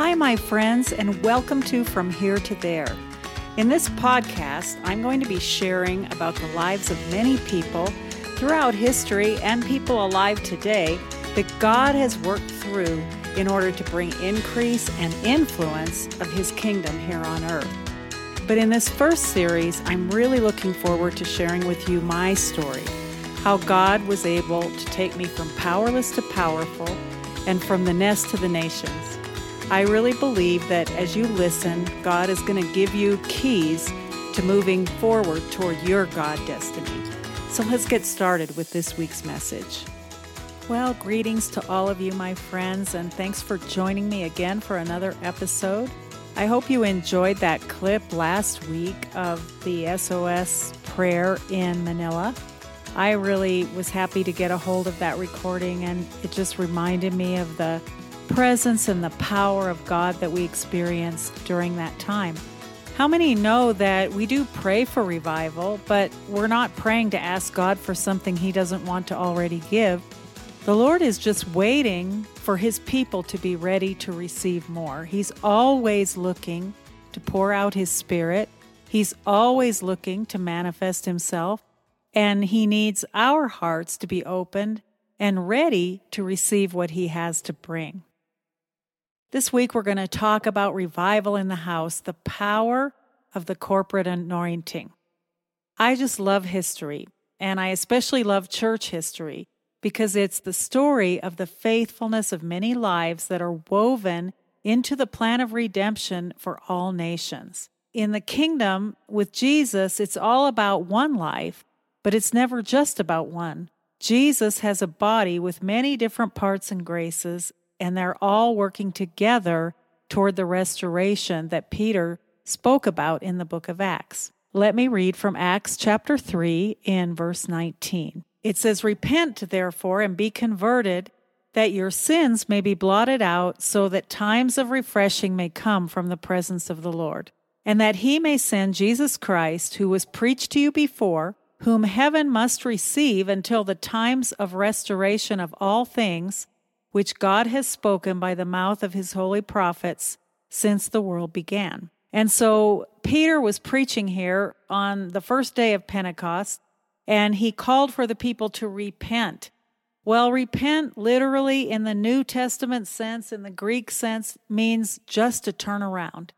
Hi, my friends, and welcome to From Here to There. In this podcast, I'm going to be sharing about the lives of many people throughout history and people alive today that God has worked through in order to bring increase and influence of His kingdom here on earth. But in this first series, I'm really looking forward to sharing with you my story, how God was able to take me from powerless to powerful and from the nest to the nations. I really believe that as you listen, God is going to give you keys to moving forward toward your God destiny. So let's get started with this week's message. Well, greetings to all of you, my friends, and thanks for joining me again for another episode. I hope you enjoyed that clip last week of the SOS prayer in Manila. I really was happy to get a hold of that recording, and it just reminded me of the presence and the power of God that we experienced during that time. How many know that we do pray for revival, but we're not praying to ask God for something He doesn't want to already give? The Lord is just waiting for His people to be ready to receive more. He's always looking to pour out His Spirit. He's always looking to manifest Himself, and He needs our hearts to be opened and ready to receive what He has to bring. This week, we're going to talk about revival in the house, the power of the corporate anointing. I just love history, and I especially love church history because it's the story of the faithfulness of many lives that are woven into the plan of redemption for all nations. In the kingdom with Jesus, it's all about one life, but it's never just about one. Jesus has a body with many different parts and graces, and they're all working together toward the restoration that Peter spoke about in the book of Acts. Let me read from Acts chapter 3 in verse 19. It says, "Repent, therefore, and be converted, that your sins may be blotted out, so that times of refreshing may come from the presence of the Lord, and that He may send Jesus Christ, who was preached to you before, whom heaven must receive until the times of restoration of all things, which God has spoken by the mouth of His holy prophets since the world began." And so Peter was preaching here on the first day of Pentecost, and he called for the people to repent. Well, repent literally in the New Testament sense, in the Greek sense, means just to turn around.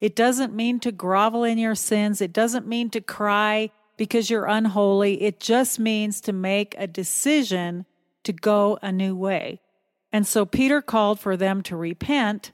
It doesn't mean to grovel in your sins. It doesn't mean to cry because you're unholy. It just means to make a decision to go a new way. And so Peter called for them to repent,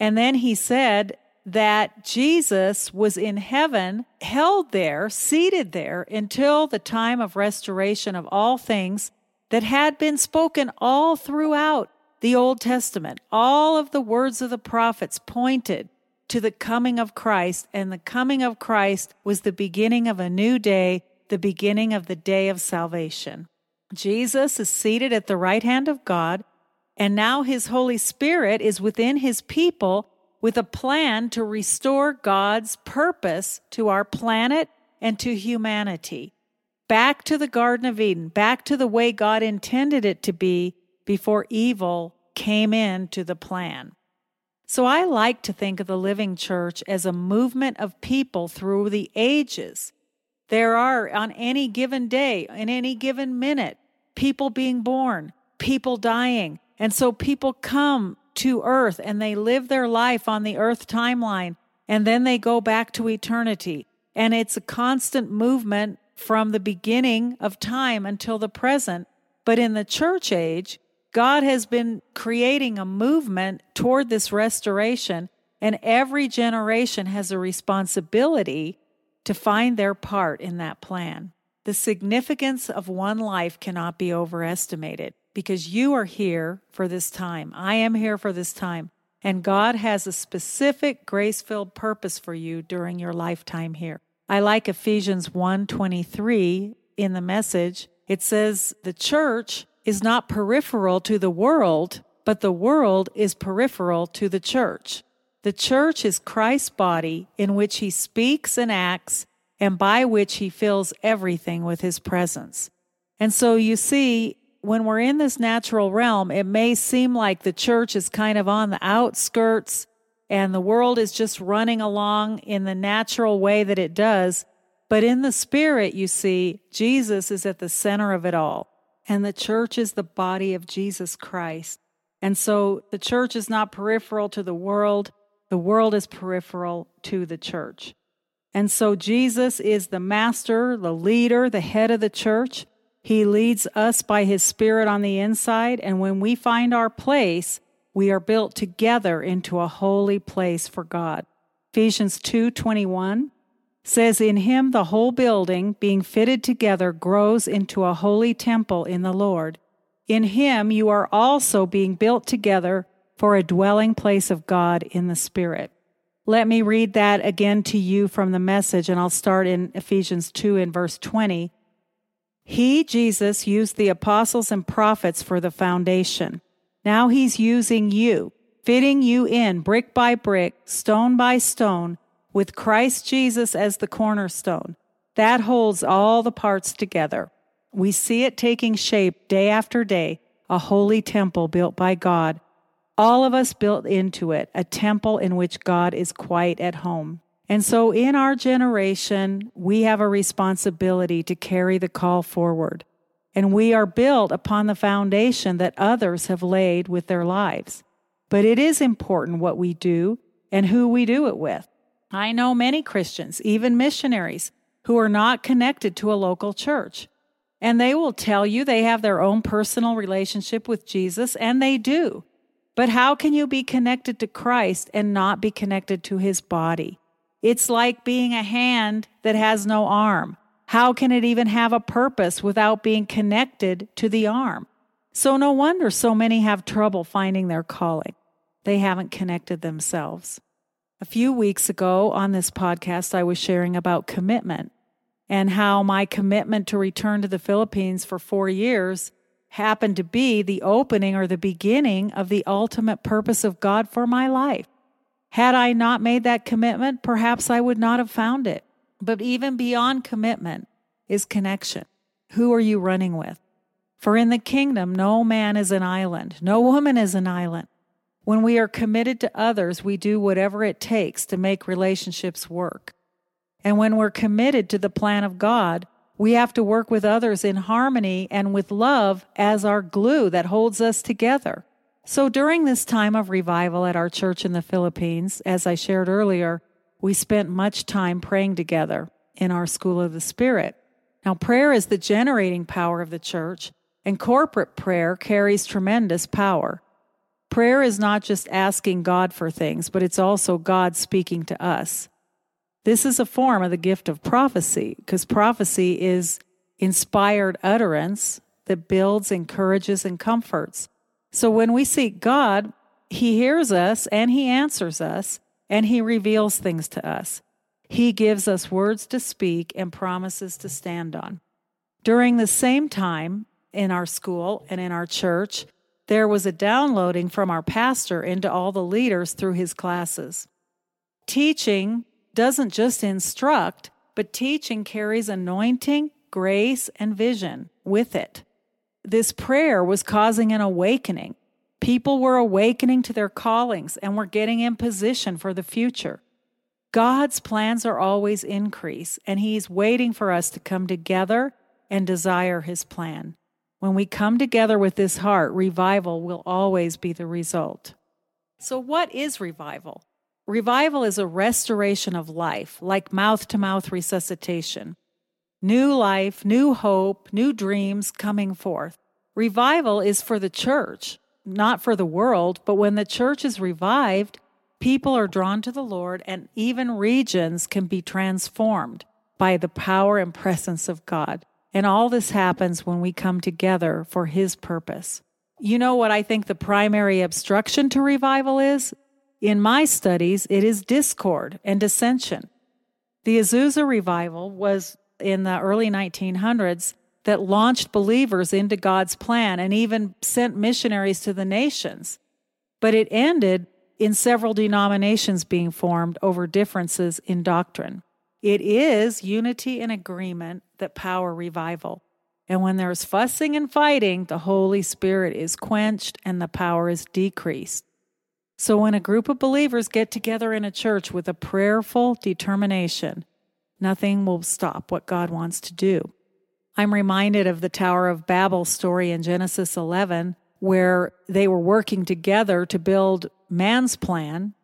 and then he said that Jesus was in heaven, held there, seated there, until the time of restoration of all things that had been spoken all throughout the Old Testament. All of the words of the prophets pointed to the coming of Christ, and the coming of Christ was the beginning of a new day, the beginning of the day of salvation. Jesus is seated at the right hand of God, and now His Holy Spirit is within His people with a plan to restore God's purpose to our planet and to humanity, back to the Garden of Eden, back to the way God intended it to be before evil came into the plan. So I like to think of the living church as a movement of people through the ages. There are, on any given day, in any given minute, people being born, people dying. And so people come to earth and they live their life on the earth timeline, and then they go back to eternity. And it's a constant movement from the beginning of time until the present. But in the church age, God has been creating a movement toward this restoration, and every generation has a responsibility to find their part in that plan. The significance of one life cannot be overestimated, because you are here for this time. I am here for this time. And God has a specific grace-filled purpose for you during your lifetime here. I like Ephesians 1:23 in the Message. It says, "The church is not peripheral to the world, but the world is peripheral to the church." The church is Christ's body, in which He speaks and acts, and by which He fills everything with His presence. And so you see, when we're in this natural realm, it may seem like the church is kind of on the outskirts and the world is just running along in the natural way that it does. But in the spirit, you see, Jesus is at the center of it all. And the church is the body of Jesus Christ. And so the church is not peripheral to the world. The world is peripheral to the church. And so Jesus is the master, the leader, the head of the church. He leads us by his spirit on the inside. And when we find our place, we are built together into a holy place for God. Ephesians 2:21 says, "In him the whole building, being fitted together, grows into a holy temple in the Lord. In him you are also being built together for a dwelling place of God in the Spirit." Let me read that again to you from the message, and I'll start in Ephesians 2 and verse 20. He, Jesus, used the apostles and prophets for the foundation. Now he's using you, fitting you in brick by brick, stone by stone, with Christ Jesus as the cornerstone. That holds all the parts together. We see it taking shape day after day, a holy temple built by God. All of us built into it, a temple in which God is quite at home. And so in our generation, we have a responsibility to carry the call forward. And we are built upon the foundation that others have laid with their lives. But it is important what we do and who we do it with. I know many Christians, even missionaries, who are not connected to a local church. And they will tell you they have their own personal relationship with Jesus, and they do. But how can you be connected to Christ and not be connected to his body? It's like being a hand that has no arm. How can it even have a purpose without being connected to the arm? So no wonder so many have trouble finding their calling. They haven't connected themselves. A few weeks ago on this podcast, I was sharing about commitment, and how my commitment to return to the Philippines for 4 years happened to be the opening or the beginning of the ultimate purpose of God for my life. Had I not made that commitment, perhaps I would not have found it. But even beyond commitment is connection. Who are you running with? For in the kingdom, no man is an island. No woman is an island. When we are committed to others, we do whatever it takes to make relationships work. And when we're committed to the plan of God, we have to work with others in harmony and with love as our glue that holds us together. So during this time of revival at our church in the Philippines, as I shared earlier, we spent much time praying together in our School of the Spirit. Now, prayer is the generating power of the church, and corporate prayer carries tremendous power. Prayer is not just asking God for things, but it's also God speaking to us. This is a form of the gift of prophecy, because prophecy is inspired utterance that builds, encourages, and comforts. So when we seek God, he hears us and he answers us and he reveals things to us. He gives us words to speak and promises to stand on. During the same time in our school and in our church, there was a downloading from our pastor into all the leaders through his classes. Teaching doesn't just instruct, but teaching carries anointing, grace, and vision with it. This prayer was causing an awakening. People were awakening to their callings and were getting in position for the future. God's plans are always increase, and he's waiting for us to come together and desire his plan. When we come together with this heart, revival will always be the result. So what is revival? Revival is a restoration of life, like mouth-to-mouth resuscitation. New life, new hope, new dreams coming forth. Revival is for the church, not for the world, but when the church is revived, people are drawn to the Lord, and even regions can be transformed by the power and presence of God. And all this happens when we come together for his purpose. You know what I think the primary obstruction to revival is? In my studies, it is discord and dissension. The Azusa revival was in the early 1900s that launched believers into God's plan and even sent missionaries to the nations. But it ended in several denominations being formed over differences in doctrine. It is unity and agreement that power revival. And when there is fussing and fighting, the Holy Spirit is quenched and the power is decreased. So when a group of believers get together in a church with a prayerful determination, nothing will stop what God wants to do. I'm reminded of the Tower of Babel story in Genesis 11, where they were working together to build man's plan,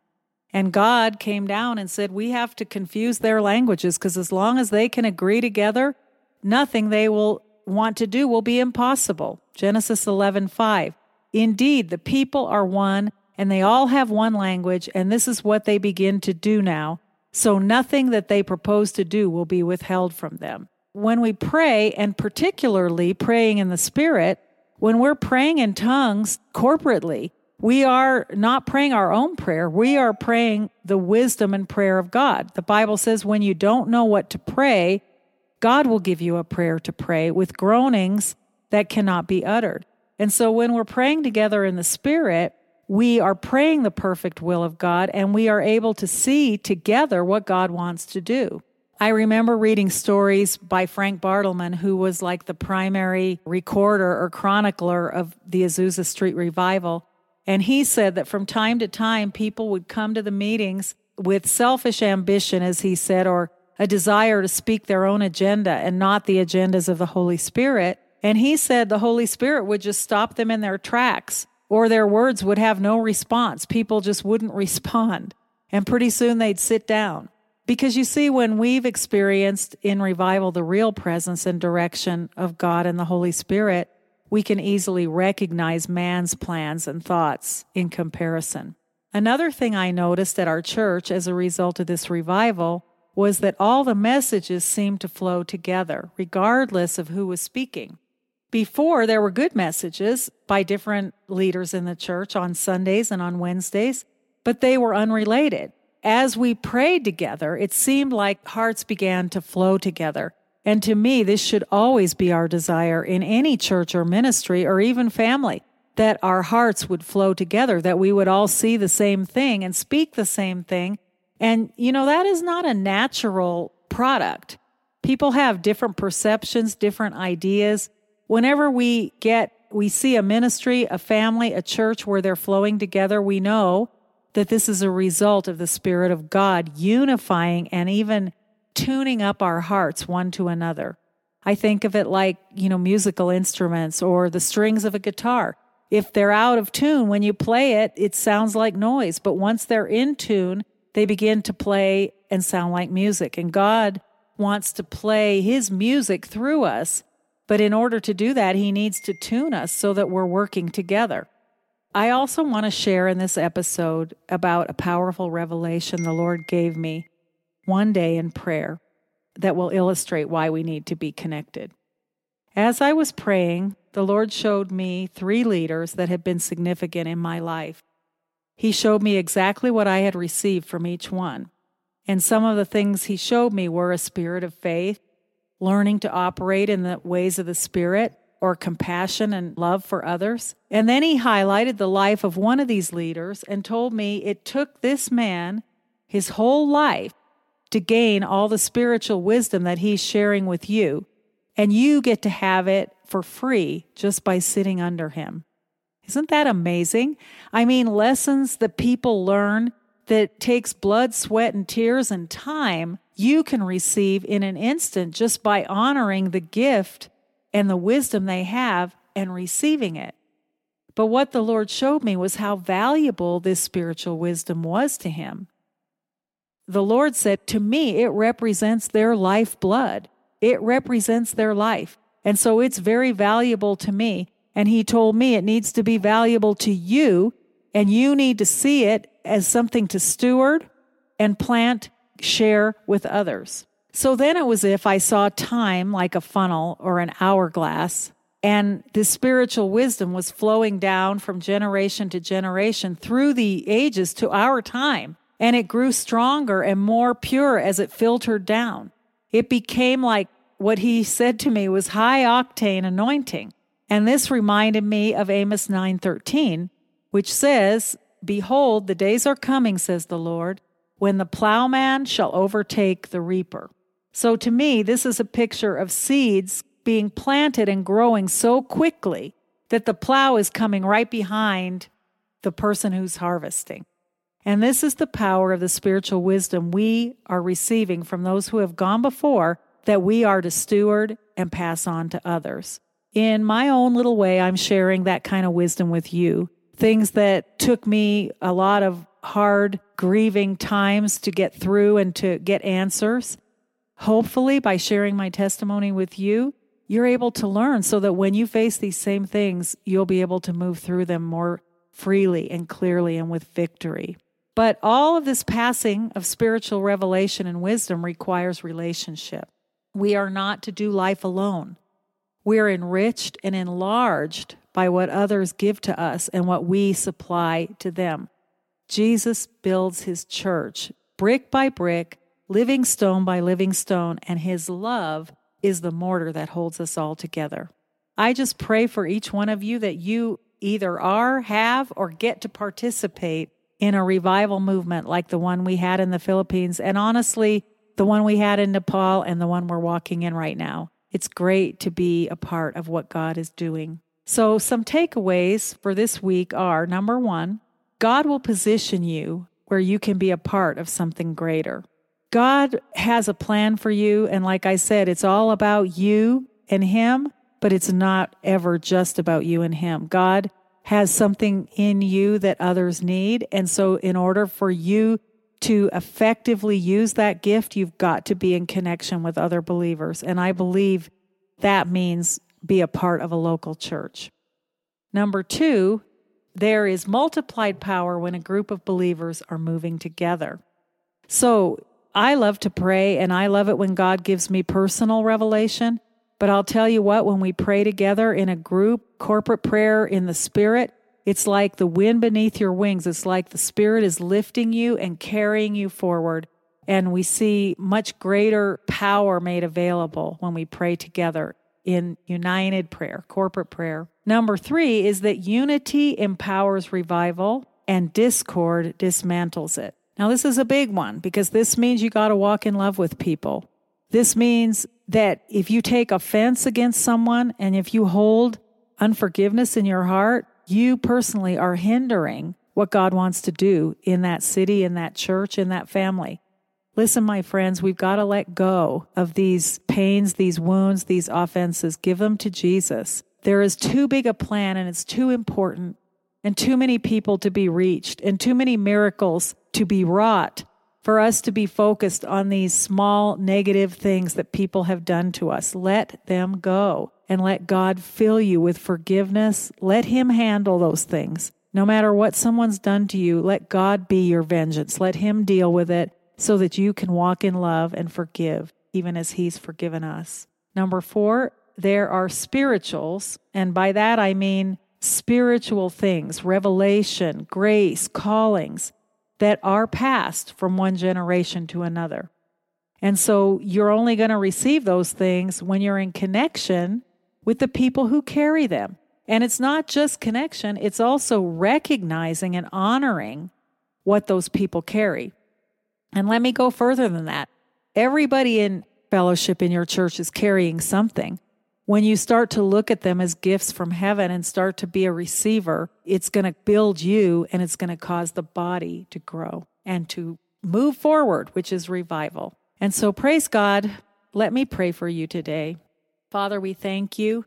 and God came down and said, we have to confuse their languages, because as long as they can agree together, nothing they will want to do will be impossible. Genesis 11:5. Indeed, the people are one, and they all have one language, and this is what they begin to do now. So nothing that they propose to do will be withheld from them. When we pray, and particularly praying in the Spirit, when we're praying in tongues corporately, we are not praying our own prayer. We are praying the wisdom and prayer of God. The Bible says when you don't know what to pray, God will give you a prayer to pray with groanings that cannot be uttered. And so when we're praying together in the Spirit, we are praying the perfect will of God, and we are able to see together what God wants to do. I remember reading stories by Frank Bartleman, who was like the primary recorder or chronicler of the Azusa Street Revival. And he said that from time to time, people would come to the meetings with selfish ambition, as he said, or a desire to speak their own agenda and not the agendas of the Holy Spirit. And he said the Holy Spirit would just stop them in their tracks, or their words would have no response. People just wouldn't respond. And pretty soon they'd sit down. Because you see, when we've experienced in revival the real presence and direction of God and the Holy Spirit, we can easily recognize man's plans and thoughts in comparison. Another thing I noticed at our church as a result of this revival was that all the messages seemed to flow together, regardless of who was speaking. Before, there were good messages by different leaders in the church on Sundays and on Wednesdays, but they were unrelated. As we prayed together, it seemed like hearts began to flow together. And to me, this should always be our desire in any church or ministry or even family, that our hearts would flow together, that we would all see the same thing and speak the same thing. And, that is not a natural product. People have different perceptions, different ideas. Whenever we see a ministry, a family, a church where they're flowing together, we know that this is a result of the Spirit of God unifying and even tuning up our hearts one to another. I think of it like, musical instruments or the strings of a guitar. If they're out of tune, when you play it, it sounds like noise. But once they're in tune, they begin to play and sound like music. And God wants to play His music through us. But in order to do that, He needs to tune us so that we're working together. I also want to share in this episode about a powerful revelation the Lord gave me one day in prayer that will illustrate why we need to be connected. As I was praying, the Lord showed me 3 leaders that had been significant in my life. He showed me exactly what I had received from each one. And some of the things He showed me were a spirit of faith, learning to operate in the ways of the Spirit, or compassion and love for others. And then He highlighted the life of one of these leaders and told me it took this man his whole life to gain all the spiritual wisdom that he's sharing with you, and you get to have it for free just by sitting under him. Isn't that amazing? Lessons that people learn that takes blood, sweat, and tears and time, you can receive in an instant just by honoring the gift and the wisdom they have and receiving it. But what the Lord showed me was how valuable this spiritual wisdom was to Him. The Lord said, to me, it represents their lifeblood. It represents their life. And so it's very valuable to me. And He told me it needs to be valuable to you, and you need to see it as something to steward and plant, share with others. So then it was if I saw time like a funnel or an hourglass, and this spiritual wisdom was flowing down from generation to generation through the ages to our time, and it grew stronger and more pure as it filtered down. It became like what He said to me was high-octane anointing. And this reminded me of Amos 9:13, which says, "Behold, the days are coming, says the Lord, when the plowman shall overtake the reaper." So to me, this is a picture of seeds being planted and growing so quickly that the plow is coming right behind the person who's harvesting. And this is the power of the spiritual wisdom we are receiving from those who have gone before, that we are to steward and pass on to others. In my own little way, I'm sharing that kind of wisdom with you. Things that took me a lot of hard, grieving times to get through and to get answers. Hopefully, by sharing my testimony with you, you're able to learn so that when you face these same things, you'll be able to move through them more freely and clearly and with victory. But all of this passing of spiritual revelation and wisdom requires relationship. We are not to do life alone. We're enriched and enlarged by what others give to us and what we supply to them. Jesus builds his church brick by brick, living stone by living stone, and his love is the mortar that holds us all together. I just pray for each one of you that you either are, have, or get to participate in a revival movement like the one we had in the Philippines, and honestly, the one we had in Nepal and the one we're walking in right now. It's great to be a part of what God is doing. So some takeaways for this week are, number one, God will position you where you can be a part of something greater. God has a plan for you, and like I said, it's all about you and him, but it's not ever just about you and him. God has something in you that others need, and so in order for you to effectively use that gift, you've got to be in connection with other believers, and I believe that means be a part of a local church. Number two, there is multiplied power when a group of believers are moving together. So I love to pray, and I love it when God gives me personal revelation, but I'll tell you what, when we pray together in a group, corporate prayer in the Spirit, it's like the wind beneath your wings. It's like the Spirit is lifting you and carrying you forward. And we see much greater power made available when we pray together in united prayer, corporate prayer. Number three is that unity empowers revival and discord dismantles it. Now, this is a big one because this means you got to walk in love with people. This means that if you take offense against someone and if you hold unforgiveness in your heart, you personally are hindering what God wants to do in that city, in that church, in that family. Listen, my friends, we've got to let go of these pains, these wounds, these offenses. Give them to Jesus. There is too big a plan, and it's too important, and too many people to be reached, and too many miracles to be wrought for us to be focused on these small negative things that people have done to us. Let them go and let God fill you with forgiveness. Let him handle those things. No matter what someone's done to you, let God be your vengeance. Let him deal with it so that you can walk in love and forgive, even as he's forgiven us. Number four, there are spirituals, and by that I mean spiritual things, revelation, grace, callings, that are passed from one generation to another. And so you're only going to receive those things when you're in connection with the people who carry them. And it's not just connection, it's also recognizing and honoring what those people carry. And let me go further than that. Everybody in fellowship in your church is carrying something. When you start to look at them as gifts from heaven and start to be a receiver, it's going to build you and it's going to cause the body to grow and to move forward, which is revival. And so praise God. Let me pray for you today. Father, we thank you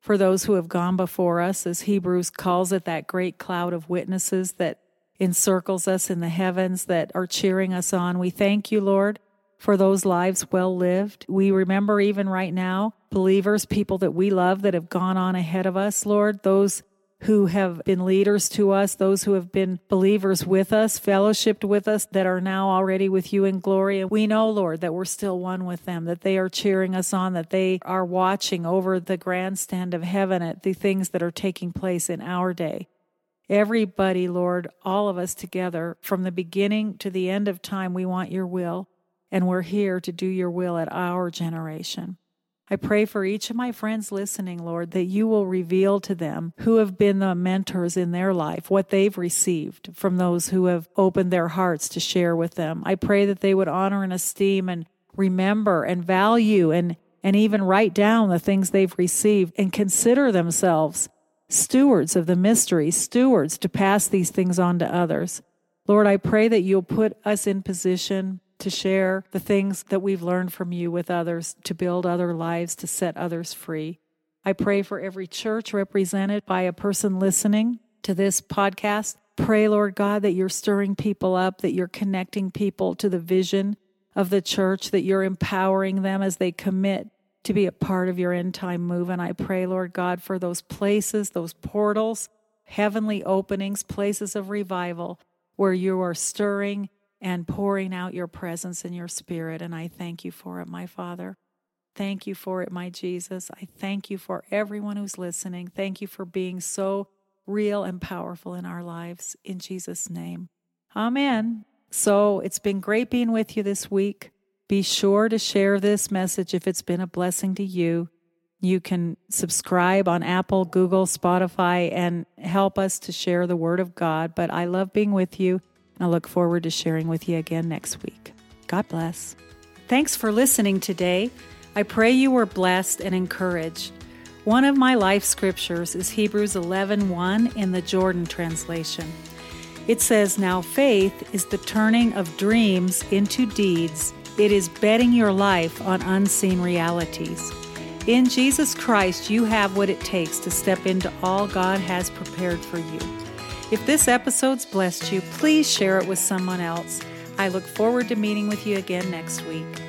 for those who have gone before us, as Hebrews calls it, that great cloud of witnesses that encircles us in the heavens, that are cheering us on. We thank you, Lord, for those lives well lived. We remember even right now, believers, people that we love that have gone on ahead of us, Lord, those who have been leaders to us, those who have been believers with us, fellowshipped with us, that are now already with you in glory. And we know, Lord, that we're still one with them, that they are cheering us on, that they are watching over the grandstand of heaven at the things that are taking place in our day. Everybody, Lord, all of us together, from the beginning to the end of time, we want your will. And we're here to do your will at our generation. I pray for each of my friends listening, Lord, that you will reveal to them who have been the mentors in their life, what they've received from those who have opened their hearts to share with them. I pray that they would honor and esteem and remember and value and and even write down the things they've received and consider themselves stewards of the mystery, stewards to pass these things on to others. Lord, I pray that you'll put us in position to share the things that we've learned from you with others, to build other lives, to set others free. I pray for every church represented by a person listening to this podcast. Pray, Lord God, that you're stirring people up, that you're connecting people to the vision of the church, that you're empowering them as they commit to be a part of your end-time move. And I pray, Lord God, for those places, those portals, heavenly openings, places of revival where you are stirring and pouring out your presence and your spirit. And I thank you for it, my Father. Thank you for it, my Jesus. I thank you for everyone who's listening. Thank you for being so real and powerful in our lives. In Jesus' name, amen. So it's been great being with you this week. Be sure to share this message if it's been a blessing to you. You can subscribe on Apple, Google, Spotify, and help us to share the Word of God. But I love being with you, and I look forward to sharing with you again next week. God bless. Thanks for listening today. I pray you were blessed and encouraged. One of my life scriptures is Hebrews 11:1 in the Jordan translation. It says, "Now faith is the turning of dreams into deeds. It is betting your life on unseen realities." In Jesus Christ, you have what it takes to step into all God has prepared for you. If this episode's blessed you, please share it with someone else. I look forward to meeting with you again next week.